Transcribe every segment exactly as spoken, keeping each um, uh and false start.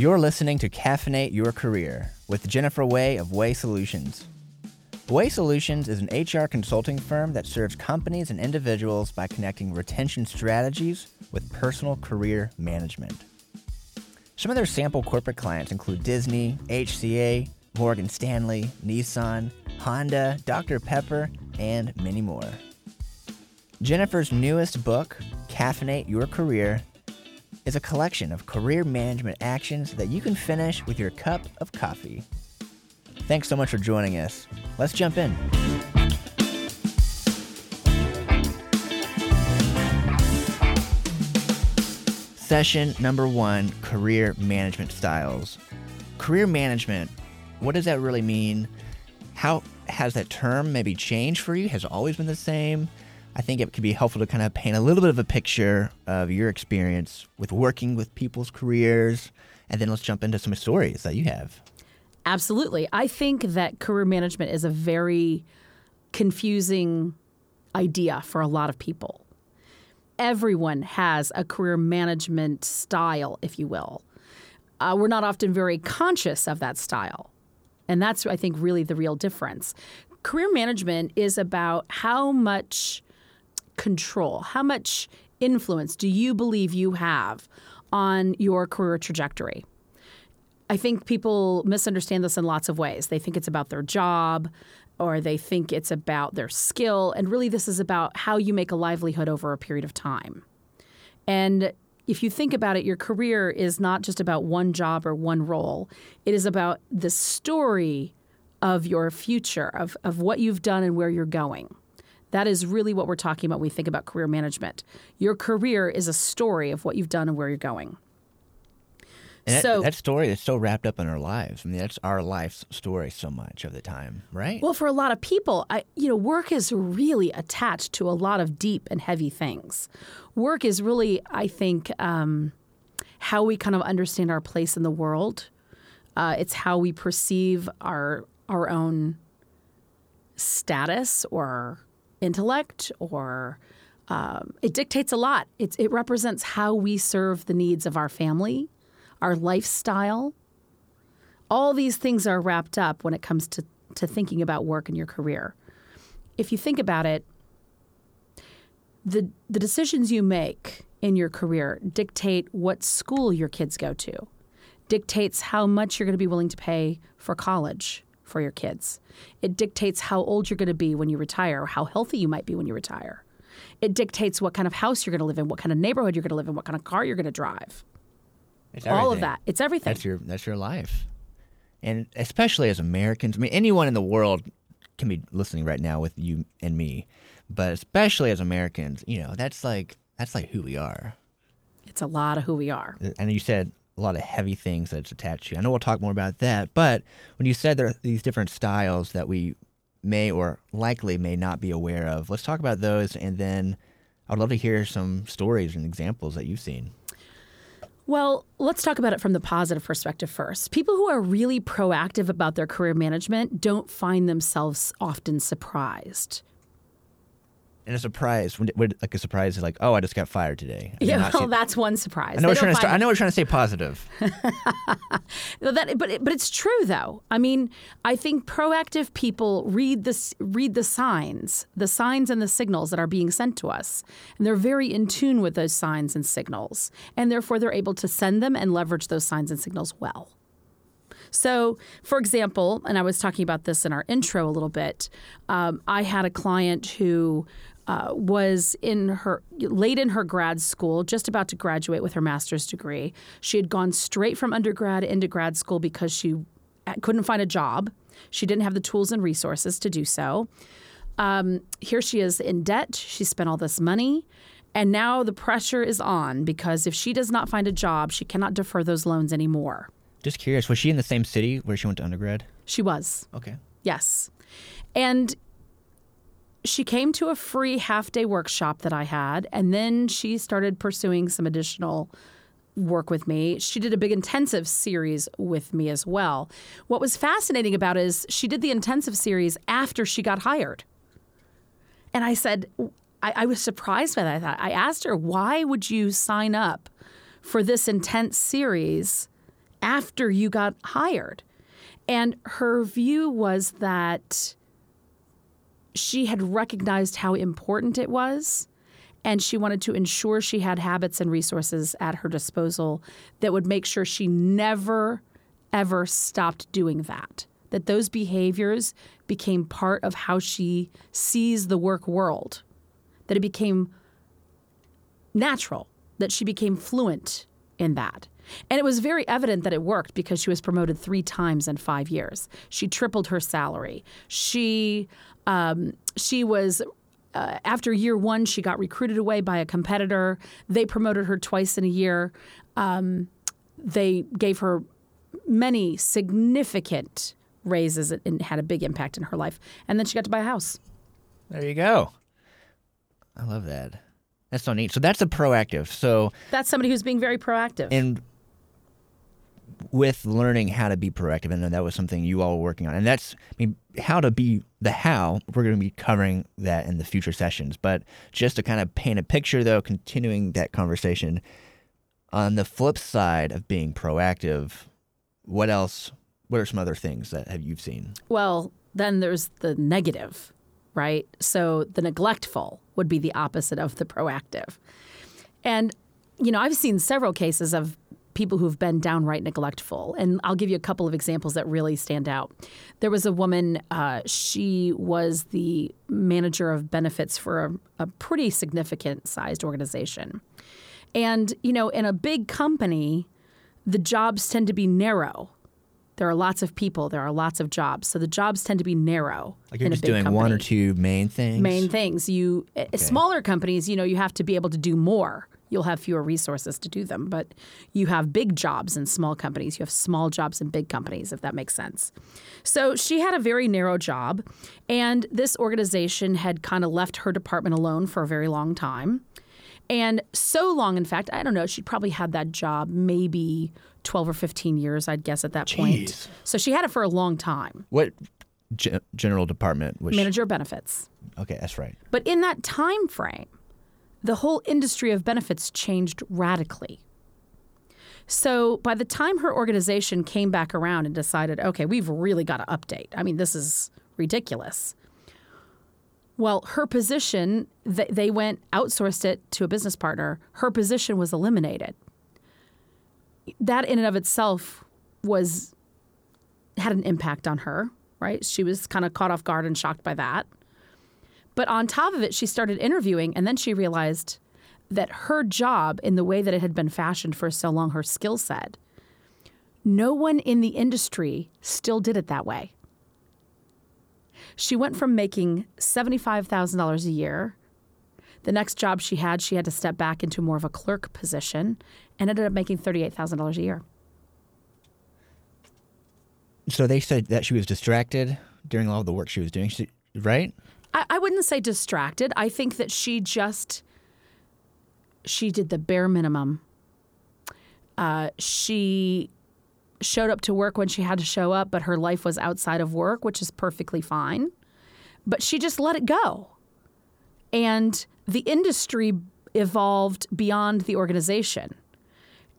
You're listening to Caffeinate Your Career with Jennifer Way of Way Solutions. Way Solutions is an H R consulting firm that serves companies and individuals by connecting retention strategies with personal career management. Some of their sample corporate clients include Disney, H C A, Morgan Stanley, Nissan, Honda, Doctor Pepper, and many more. Jennifer's newest book, Caffeinate Your Career, is a collection of career management actions that you can finish with your cup of coffee. Thanks so much for joining us. Let's jump in. Session number one, career management styles. Career management, what does that really mean? How has that term maybe changed for you? Has it always been the same? I think it could be helpful to kind of paint a little bit of a picture of your experience with working with people's careers, and then let's jump into some stories that you have. Absolutely. I think that career management is a very confusing idea for a lot of people. Everyone has a career management style, if you will. Uh, we're not often very conscious of that style. And that's, I think, really the real difference. Career management is about how much control, how much influence do you believe you have on your career trajectory? I think people misunderstand this in lots of ways. They think it's about their job, or they think it's about their skill, and really this is about how you make a livelihood over a period of time. And if you think about it, your career is not just about one job or one role. It is about the story of your future, of, of what you've done and where you're going. That is really what we're talking about when we think about career management. Your career is a story of what you've done and where you're going. And that, so, that story is so wrapped up in our lives. I mean, that's our life's story so much of the time, right? Well, for a lot of people, I, you know, work is really attached to a lot of deep and heavy things. Work is really, I think, um, how we kind of understand our place in the world. Uh, it's how we perceive our our own status or intellect, or um, it dictates a lot. It's, it represents how we serve the needs of our family, our lifestyle. All these things are wrapped up when it comes to, to thinking about work and your career. If you think about it, the the decisions you make in your career dictate what school your kids go to, dictates how much you're going to be willing to pay for college for your kids. It dictates how old you're going to be when you retire, how healthy you might be when you retire. It dictates what kind of house you're going to live in, what kind of neighborhood you're going to live in, what kind of car you're going to drive. It's all of that. It's everything. That's your that's your life. And especially as Americans, I mean, anyone in the world can be listening right now with you and me, but especially as Americans, you know, that's like that's like who we are. It's a lot of who we are. And you said a lot of heavy things that's attached to you. I know we'll talk more about that, but when you said there are these different styles that we may or likely may not be aware of, let's talk about those, and then I'd love to hear some stories and examples that you've seen. Well, let's talk about it from the positive perspective first. People who are really proactive about their career management don't find themselves often surprised. And a surprise, like a surprise is like, oh, I just got fired today. I yeah, well, that's one surprise. I know, we're trying, to st- I know we're trying to stay positive. well, that, but, it, but it's true, though. I mean, I think proactive people read the, read the signs, the signs and the signals that are being sent to us. And they're very in tune with those signs and signals. And therefore, they're able to send them and leverage those signs and signals well. So, for example, and I was talking about this in our intro a little bit, um, I had a client who uh, was in her late in her grad school, just about to graduate with her master's degree. She had gone straight from undergrad into grad school because she couldn't find a job. She didn't have the tools and resources to do so. Um, here she is in debt. She spent all this money. And now the pressure is on because if she does not find a job, she cannot defer those loans anymore. Just curious, was she in the same city where she went to undergrad? She was. Okay. Yes. And she came to a free half-day workshop that I had, and then she started pursuing some additional work with me. She did a big intensive series with me as well. What was fascinating about it is she did the intensive series after she got hired. And I said, I, I was surprised by that. I asked her, why would you sign up for this intense series after you got hired. And her view was that she had recognized how important it was, and she wanted to ensure she had habits and resources at her disposal that would make sure she never, ever stopped doing that, that those behaviors became part of how she sees the work world, that it became natural, that she became fluent in that. And it was very evident that it worked because she was promoted three times in five years. She tripled her salary. She um, she was, uh, after year one, she got recruited away by a competitor. They promoted her twice in a year. Um, they gave her many significant raises and had a big impact in her life. And then she got to buy a house. There you go. I love that. That's so neat. So that's a proactive. So that's somebody who's being very proactive. And with learning how to be proactive, and that was something you all were working on. And that's, I mean, how to be the how, we're going to be covering that in the future sessions. But just to kind of paint a picture, though, continuing that conversation, on the flip side of being proactive, what else, what are some other things that have you've seen? Well, then there's the negative, right? So the neglectful would be the opposite of the proactive. And, you know, I've seen several cases of people who've been downright neglectful. And I'll give you a couple of examples that really stand out. There was a woman, uh, she was the manager of benefits for a, a pretty significant sized organization. And, you know, in a big company, the jobs tend to be narrow. There are lots of people. There are lots of jobs. So the jobs tend to be narrow. Like you're in just a big doing company. One or two main things? Main things. You okay. Smaller companies, you know, you have to be able to do more. You'll have fewer resources to do them. But you have big jobs in small companies. You have small jobs in big companies, if that makes sense. So she had a very narrow job. And this organization had kind of left her department alone for a very long time. And so long, in fact, I don't know, she probably had that job maybe twelve or fifteen years, I'd guess, at that Jeez. point. So she had it for a long time. What ge- general department was she? Manager of benefits. Okay, that's right. But in that time frame, the whole industry of benefits changed radically. So by the time her organization came back around and decided, okay, we've really got to update. I mean, this is ridiculous. Well, her position, they went, outsourced it to a business partner. Her position was eliminated. That in and of itself was had an impact on her, right? She was kind of caught off guard and shocked by that. But on top of it, she started interviewing, and then she realized that her job, in the way that it had been fashioned for so long, her skill set, no one in the industry still did it that way. She went from making seventy-five thousand dollars a year. The next job she had, she had to step back into more of a clerk position and ended up making thirty-eight thousand dollars a year. So they said that she was distracted during all the work she was doing, she, right? I, I wouldn't say distracted. I think that she just, she did the bare minimum. Uh, she... showed up to work when she had to show up, but her life was outside of work, which is perfectly fine. But she just let it go. And the industry evolved beyond the organization.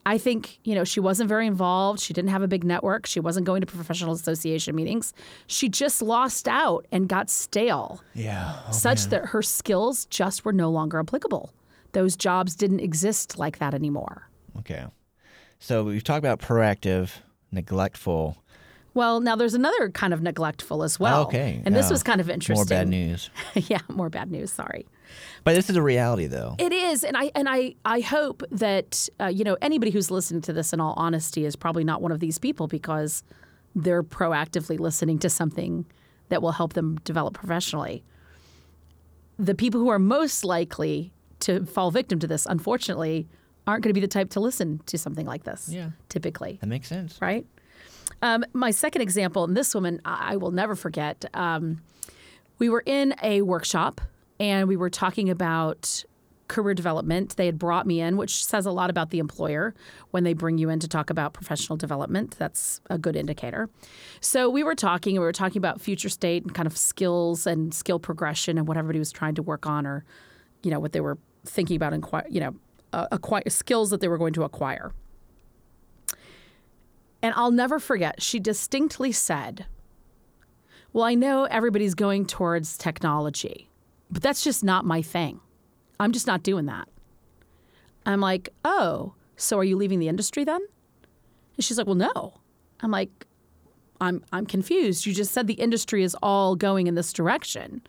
I think, you know, she wasn't very involved. She didn't have a big network. She wasn't going to professional association meetings. She just lost out and got stale. Yeah. Oh, such man. That her skills just were no longer applicable. Those jobs didn't exist like that anymore. Okay. So we've talked about proactive, neglectful. Well, now there's another kind of neglectful as well. Oh, okay. And yeah. This was kind of interesting. More bad news. Yeah, more bad news. Sorry. But this is a reality, though. It is. And I and I, I hope that, uh, you know, anybody who's listening to this, in all honesty, is probably not one of these people, because they're proactively listening to something that will help them develop professionally. The people who are most likely to fall victim to this, unfortunately, aren't going to be the type to listen to something like this, yeah. typically. That makes sense. Right? Um, my second example, and this woman I will never forget, um, we were in a workshop, and we were talking about career development. They had brought me in, which says a lot about the employer when they bring you in to talk about professional development. That's a good indicator. So we were talking, and we were talking about future state and kind of skills and skill progression and what everybody was trying to work on, or, you know, what they were thinking about, and, you know, Uh, acquire, skills that they were going to acquire. And I'll never forget, she distinctly said, well, I know everybody's going towards technology, but that's just not my thing. I'm just not doing that. I'm like, oh, so are you leaving the industry then? And she's like, well, no. I'm like, I'm I'm confused. You just said the industry is all going in this direction,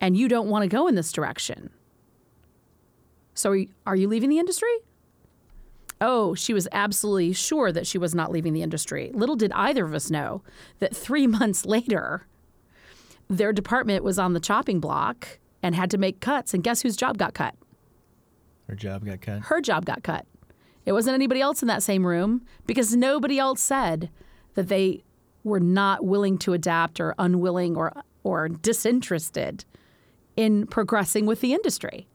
and you don't want to go in this direction. So are you, are you leaving the industry? Oh, she was absolutely sure that she was not leaving the industry. Little did either of us know that three months later, their department was on the chopping block and had to make cuts. And guess whose job got cut? Her job got cut. Her job got cut. It wasn't anybody else in that same room, because nobody else said that they were not willing to adapt or unwilling or or disinterested in progressing with the industry.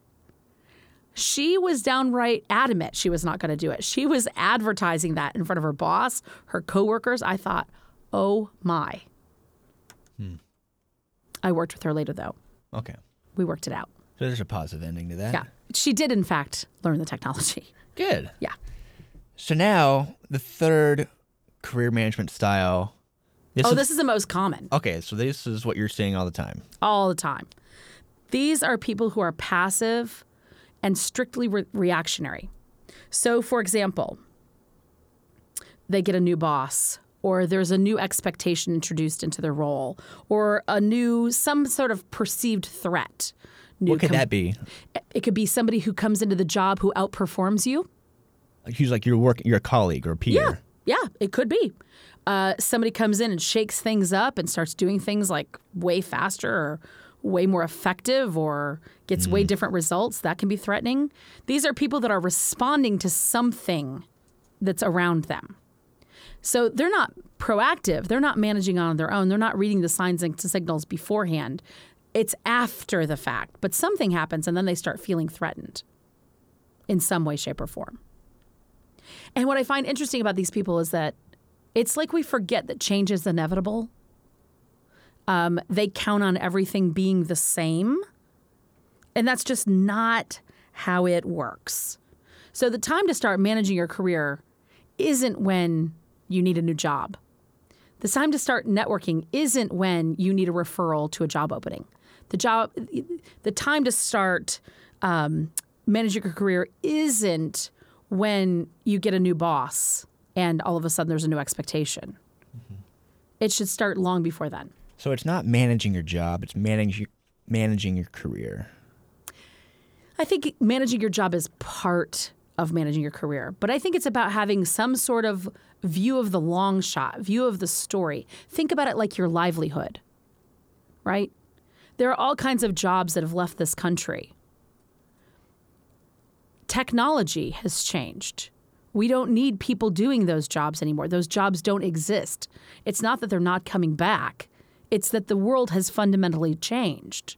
She was downright adamant she was not going to do it. She was advertising that in front of her boss, her coworkers. I thought, oh, my. Hmm. I worked with her later, though. Okay. We worked it out. So there's a positive ending to that. Yeah. She did, in fact, learn the technology. Good. Yeah. So now the third career management style. This oh, is, this is the most common. Okay. So this is what you're seeing all the time. All the time. These are people who are passive and strictly re- reactionary. So, for example, they get a new boss, or there's a new expectation introduced into their role, or a new, some sort of perceived threat. New what could com- that be? It could be somebody who comes into the job who outperforms you. Who's like your work, your colleague or peer. Yeah, yeah, it could be. Uh, somebody comes in and shakes things up and starts doing things like way faster or way more effective or gets mm. way different results. That can be threatening. These are people that are responding to something that's around them. So they're not proactive. They're not managing on their own. They're not reading the signs and signals beforehand. It's after the fact. But something happens, and then they start feeling threatened in some way, shape, or form. And what I find interesting about these people is that it's like we forget that change is inevitable. Um, they count on everything being the same. And that's just not how it works. So the time to start managing your career isn't when you need a new job. The time to start networking isn't when you need a referral to a job opening. The job, the time to start um, managing your career isn't when you get a new boss and all of a sudden there's a new expectation. Mm-hmm. It should start long before then. So it's not managing your job, it's managing managing your career. I think managing your job is part of managing your career, but I think it's about having some sort of view of the long shot, view of the story. Think about it like your livelihood, right? There are all kinds of jobs that have left this country. Technology has changed. We don't need people doing those jobs anymore. Those jobs don't exist. It's not that they're not coming back. It's that the world has fundamentally changed.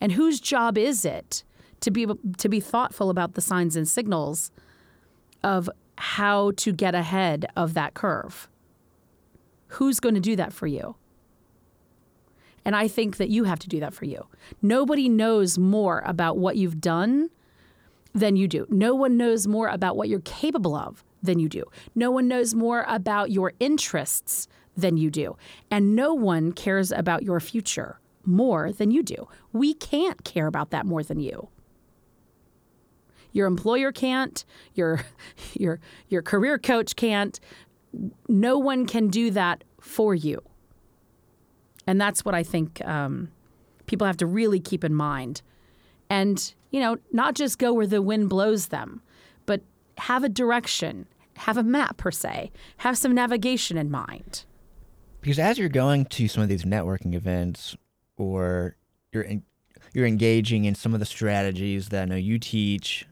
And whose job is it to be to be thoughtful about the signs and signals of how to get ahead of that curve? Who's going to do that for you? And I think that you have to do that for you. Nobody knows more about what you've done than you do. No one knows more about what you're capable of than you do. No one knows more about your interests than you do. And no one cares about your future more than you do. We can't care about that more than you. Your employer can't, your your your career coach can't. No one can do that for you. And that's what I think um, people have to really keep in mind. And, you know, not just go where the wind blows them, but have a direction, have a map per se, have some navigation in mind. Because as you're going to some of these networking events, or you're en- you're engaging in some of the strategies that I know you teach,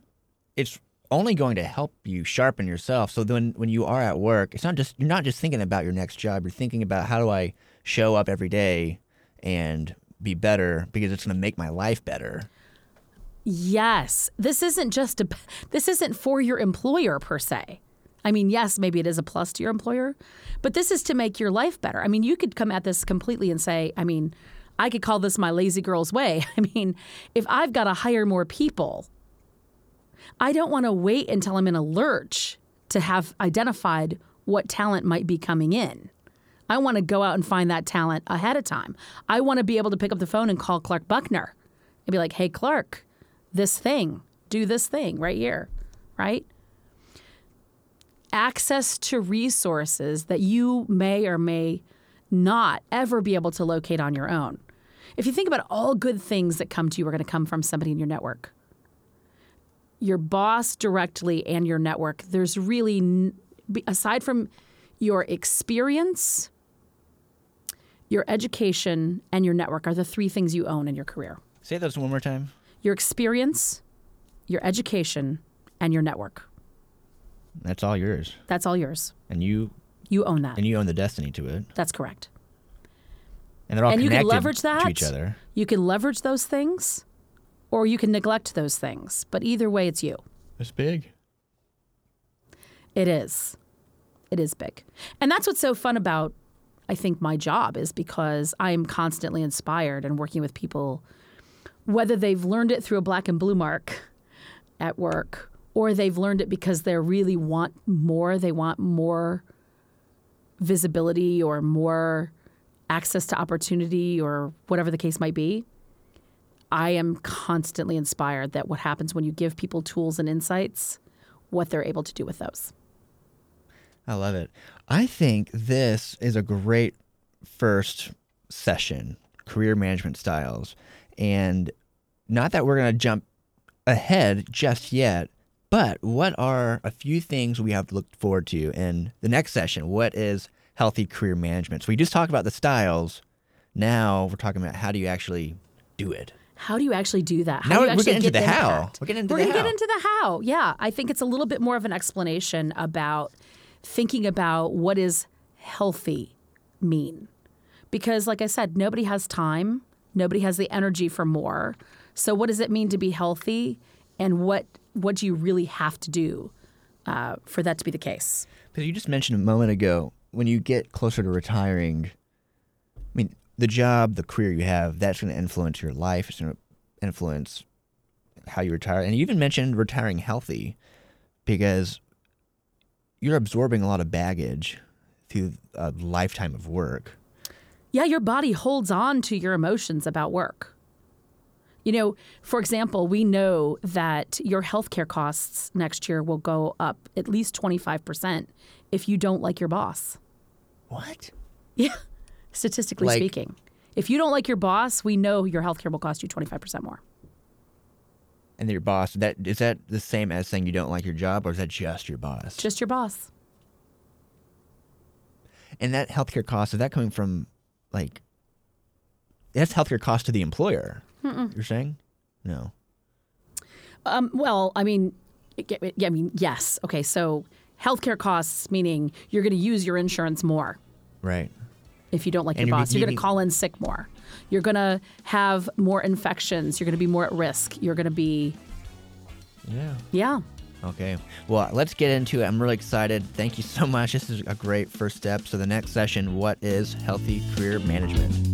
it's only going to help you sharpen yourself. So then when you are at work, it's not just you're not just thinking about your next job. You're thinking about, how do I show up every day and be better, because it's going to make my life better. Yes, this isn't just a this isn't for your employer per se. I mean, yes, maybe it is a plus to your employer, but this is to make your life better. I mean, you could come at this completely and say, I mean, I could call this my lazy girl's way. I mean, if I've got to hire more people, I don't want to wait until I'm in a lurch to have identified what talent might be coming in. I want to go out and find that talent ahead of time. I want to be able to pick up the phone and call Clark Buckner and be like, hey, Clark, this thing, do this thing right here, right? Access to resources that you may or may not ever be able to locate on your own. If you think about all good things that come to you are going to come from somebody in your network. Your boss directly and your network, there's really, aside from your experience, your education, and your network are the three things you own in your career. Say those one more time. Your experience, your education, and your network. That's all yours. That's all yours. And you... You own that. And you own the destiny to it. That's correct. And they're all and connected you can leverage that, to each other. You can leverage those things, or you can neglect those things. But either way, it's you. It's big. It is. It is big. And that's what's so fun about, I think, my job is because I'm constantly inspired and working with people, whether they've learned it through a black and blue mark at work, or they've learned it because they really want more. They want more visibility or more access to opportunity or whatever the case might be. I am constantly inspired that what happens when you give people tools and insights, what they're able to do with those. I love it. I think this is a great first session, career management styles. And not that we're going to jump ahead just yet, but what are a few things we have to look forward to in the next session? What is healthy career management? So we just talked about the styles. Now we're talking about how do you actually do it? How do you actually do that? How now do you we're getting into get the how. We're getting into we're the how. We're going to get into the how. Yeah. I think it's a little bit more of an explanation about thinking about what is healthy mean. Because like I said, nobody has time. Nobody has the energy for more. So what does it mean to be healthy? And what what do you really have to do uh, for that to be the case? Because you just mentioned a moment ago, when you get closer to retiring, I mean, the job, the career you have, that's going to influence your life. It's going to influence how you retire. And you even mentioned retiring healthy because you're absorbing a lot of baggage through a lifetime of work. Yeah, your body holds on to your emotions about work. You know, for example, we know that your healthcare costs next year will go up at least twenty-five percent if you don't like your boss. What? Yeah, statistically like, speaking. If you don't like your boss, we know your healthcare will cost you twenty-five percent more. And your boss, that is that the same as saying you don't like your job, or is that just your boss? Just your boss. And that healthcare cost, is that coming from, like, that's healthcare cost to the employer? Mm-mm. You're saying? No. Um, well, I mean, I mean, yes. Okay, so healthcare costs, meaning you're going to use your insurance more. Right. If you don't like and your you're boss. You're going to call in sick more. You're going to have more infections. You're going to be more at risk. You're going to be... Yeah. Yeah. Okay. Well, let's get into it. I'm really excited. Thank you so much. This is a great first step. So the next session, what is healthy career management?